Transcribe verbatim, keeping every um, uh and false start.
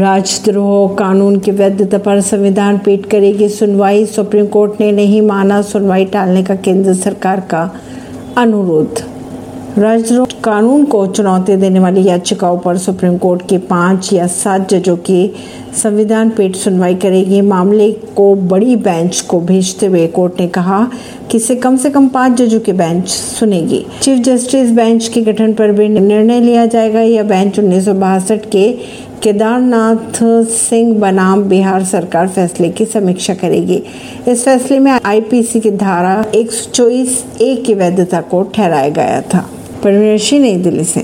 राजद्रोह कानून की वैधता पर संविधान पीठ करेगी सुनवाई, सुप्रीम कोर्ट ने नहीं माना सुनवाई टालने का केंद्र सरकार का अनुरोध। राजद्रोह कानून को चुनौती देने वाली याचिकाओं पर सुप्रीम कोर्ट के पांच या सात जजों की संविधान पीठ सुनवाई करेगी। मामले को बड़ी बेंच को भेजते हुए कोर्ट ने कहा कि इसे कम से कम पांच जजों की बेंच सुनेगी। चीफ जस्टिस बेंच के गठन पर भी निर्णय लिया जाएगा। यह बेंच उन्नीस सौ बासठ के केदारनाथ सिंह बनाम बिहार सरकार फैसले की समीक्षा करेगी। इस फैसले में आईपीसी की धारा एक सौ चौबीस ए की वैधता को ठहराया गया था। परवीन अर्शी, नई दिल्ली से।